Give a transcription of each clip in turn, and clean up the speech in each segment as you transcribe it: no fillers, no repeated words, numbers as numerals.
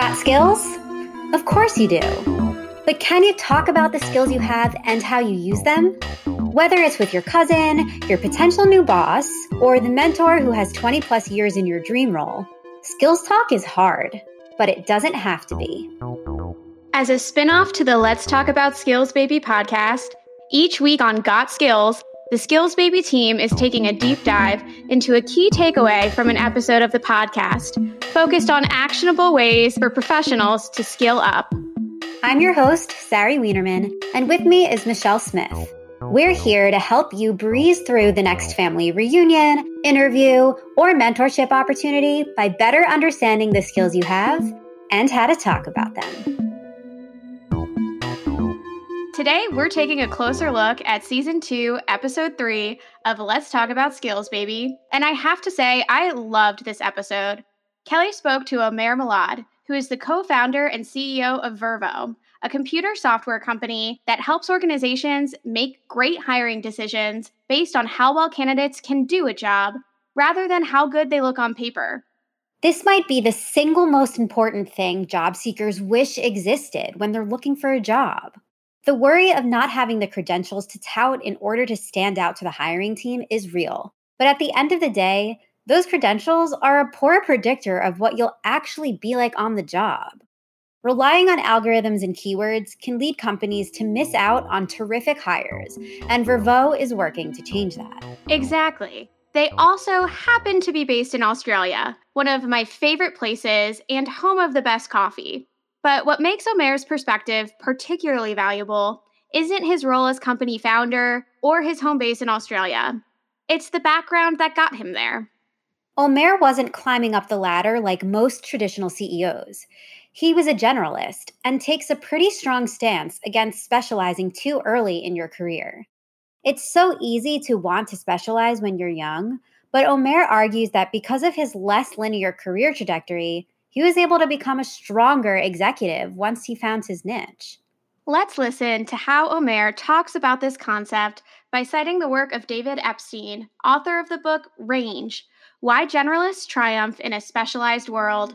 Got skills? Of course you do. But can you talk about the skills you have and how you use them? Whether it's with your cousin, your potential new boss, or the mentor who has 20 plus years in your dream role, skills talk is hard, but it doesn't have to be. As a spinoff to the Let's Talk About Skills Baby podcast, each week on Got Skills, the Skills Baby team is taking a deep dive into a key takeaway from an episode of the podcast, focused on actionable ways for professionals to skill up. I'm your host, Sari Wienerman, and with me is Michelle Smith. We're here to help you breeze through the next family reunion, interview, or mentorship opportunity by better understanding the skills you have and how to talk about them. Today, we're taking a closer look at Season 2, Episode 3 of Let's Talk About Skills, Baby. And I have to say, I loved this episode. Kelly spoke to Omer Malad, who is the co-founder and CEO of Vervo, a computer software company that helps organizations make great hiring decisions based on how well candidates can do a job rather than how good they look on paper. This might be the single most important thing job seekers wish existed when they're looking for a job. The worry of not having the credentials to tout in order to stand out to the hiring team is real. But at the end of the day, those credentials are a poor predictor of what you'll actually be like on the job. Relying on algorithms and keywords can lead companies to miss out on terrific hires, and Vervo is working to change that. Exactly. They also happen to be based in Australia, one of my favorite places and home of the best coffee. But what makes Omer's perspective particularly valuable isn't his role as company founder or his home base in Australia. It's the background that got him there. Omer wasn't climbing up the ladder like most traditional CEOs. He was a generalist and takes a pretty strong stance against specializing too early in your career. It's so easy to want to specialize when you're young, but Omer argues that because of his less linear career trajectory, he was able to become a stronger executive once he found his niche. Let's listen to how Omer talks about this concept by citing the work of David Epstein, author of the book Range, Why Generalists Triumph in a Specialized World.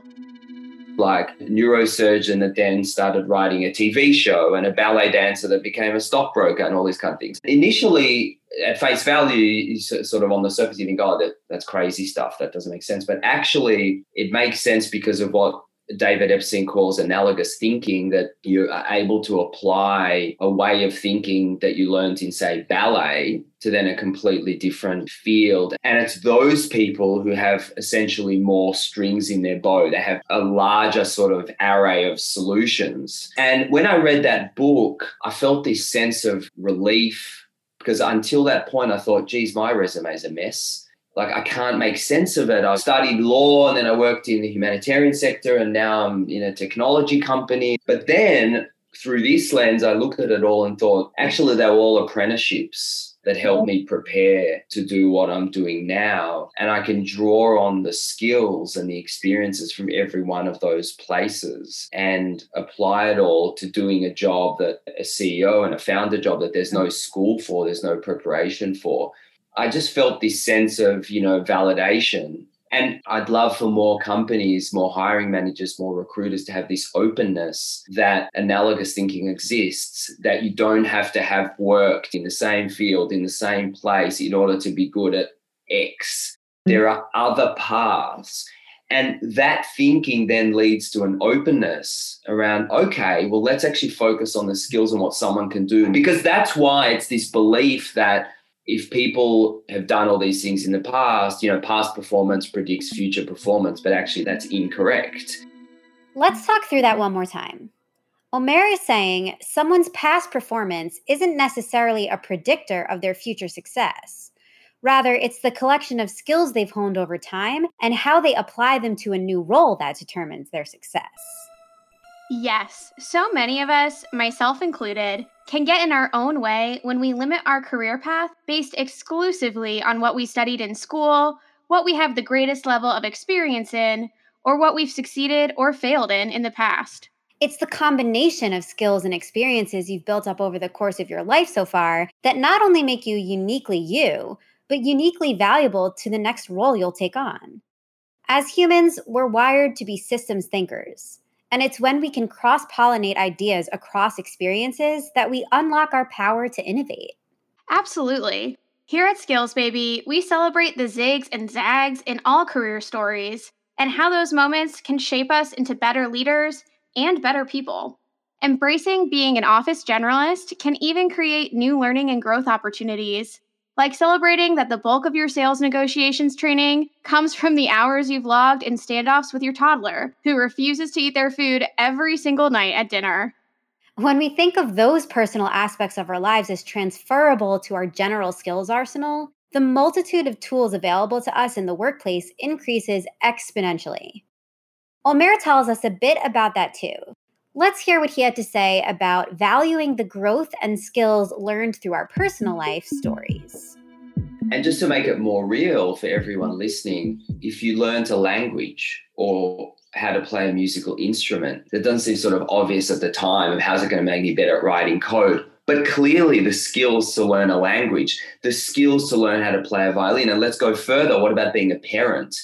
Like a neurosurgeon that then started writing a TV show and a ballet dancer that became a stockbroker and all these kind of things. Initially, at face value, sort of on the surface, you think, oh, that's crazy stuff. That doesn't make sense. But actually, it makes sense because of what David Epstein calls analogous thinking, that you are able to apply a way of thinking that you learned in, say, ballet to then a completely different field. And it's those people who have essentially more strings in their bow. They have a larger sort of array of solutions. And when I read that book, I felt this sense of relief, because until that point, I thought, geez, my resume is a mess. Like, I can't make sense of it. I studied law and then I worked in the humanitarian sector and now I'm in a technology company. But then through this lens, I looked at it all and thought, actually, they were all apprenticeships that helped me prepare to do what I'm doing now. And I can draw on the skills and the experiences from every one of those places and apply it all to doing a job that a CEO and a founder job that there's no school for, there's no preparation for. I just felt this sense of, validation. And I'd love for more companies, more hiring managers, more recruiters to have this openness that analogous thinking exists, that you don't have to have worked in the same field, in the same place in order to be good at X. There are other paths. And that thinking then leads to an openness around, okay, well, let's actually focus on the skills and what someone can do. Because that's why it's this belief that if people have done all these things in the past, past performance predicts future performance, but actually that's incorrect. Let's talk through that one more time. Omer is saying someone's past performance isn't necessarily a predictor of their future success. Rather, it's the collection of skills they've honed over time and how they apply them to a new role that determines their success. Yes, so many of us, myself included, can get in our own way when we limit our career path based exclusively on what we studied in school, what we have the greatest level of experience in, or what we've succeeded or failed in the past. It's the combination of skills and experiences you've built up over the course of your life so far that not only make you uniquely you, but uniquely valuable to the next role you'll take on. As humans, we're wired to be systems thinkers. And it's when we can cross-pollinate ideas across experiences that we unlock our power to innovate. Absolutely. Here at Skills Baby, we celebrate the zigs and zags in all career stories and how those moments can shape us into better leaders and better people. Embracing being an office generalist can even create new learning and growth opportunities, like celebrating that the bulk of your sales negotiations training comes from the hours you've logged in standoffs with your toddler, who refuses to eat their food every single night at dinner. When we think of those personal aspects of our lives as transferable to our general skills arsenal, the multitude of tools available to us in the workplace increases exponentially. Omer tells us a bit about that too. Let's hear what he had to say about valuing the growth and skills learned through our personal life stories. And just to make it more real for everyone listening, if you learned a language or how to play a musical instrument, that doesn't seem sort of obvious at the time of how's it going to make me better at writing code. But clearly the skills to learn a language, the skills to learn how to play a violin. And let's go further. What about being a parent?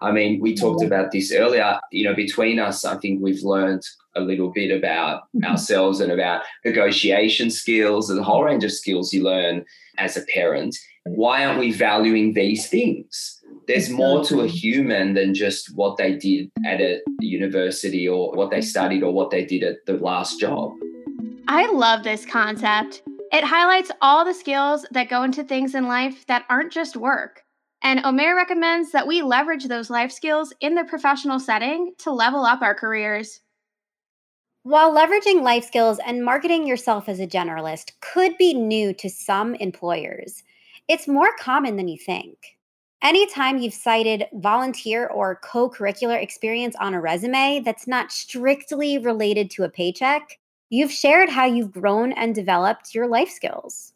I mean, we talked about this earlier, between us, I think we've learned a little bit about ourselves and about negotiation skills and a whole range of skills you learn as a parent. Why aren't we valuing these things? There's more to a human than just what they did at a university or what they studied or what they did at the last job. I love this concept. It highlights all the skills that go into things in life that aren't just work. And Omer recommends that we leverage those life skills in the professional setting to level up our careers. While leveraging life skills and marketing yourself as a generalist could be new to some employers, it's more common than you think. Anytime you've cited volunteer or co-curricular experience on a resume that's not strictly related to a paycheck, you've shared how you've grown and developed your life skills.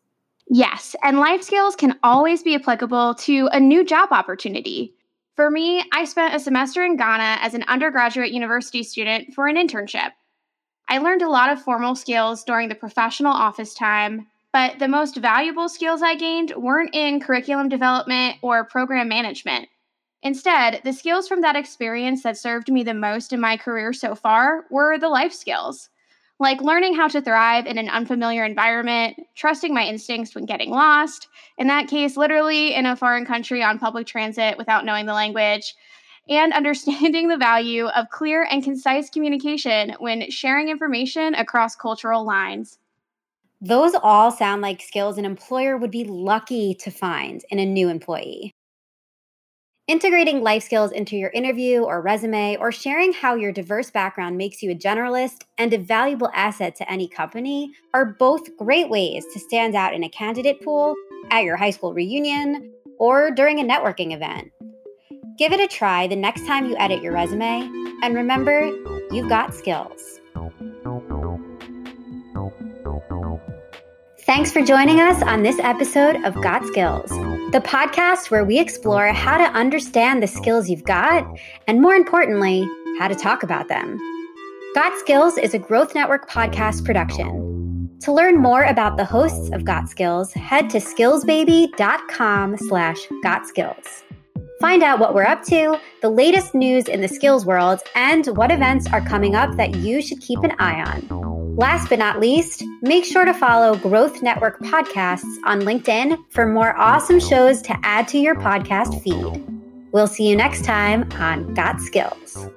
Yes, and life skills can always be applicable to a new job opportunity. For me, I spent a semester in Ghana as an undergraduate university student for an internship. I learned a lot of formal skills during the professional office time, but the most valuable skills I gained weren't in curriculum development or program management. Instead, the skills from that experience that served me the most in my career so far were the life skills, like learning how to thrive in an unfamiliar environment, trusting my instincts when getting lost, in that case, literally in a foreign country on public transit without knowing the language, and understanding the value of clear and concise communication when sharing information across cultural lines. Those all sound like skills an employer would be lucky to find in a new employee. Integrating life skills into your interview or resume, or sharing how your diverse background makes you a generalist and a valuable asset to any company are both great ways to stand out in a candidate pool, at your high school reunion, or during a networking event. Give it a try the next time you edit your resume, and remember, you've got skills. Thanks for joining us on this episode of Got Skills, the podcast where we explore how to understand the skills you've got and, more importantly, how to talk about them. Got Skills is a Growth Network podcast production. To learn more about the hosts of Got Skills, head to skillsbaby.com/gotskills. Find out what we're up to, the latest news in the skills world, and what events are coming up that you should keep an eye on. Last but not least, make sure to follow Growth Network Podcasts on LinkedIn for more awesome shows to add to your podcast feed. We'll see you next time on Got Skills.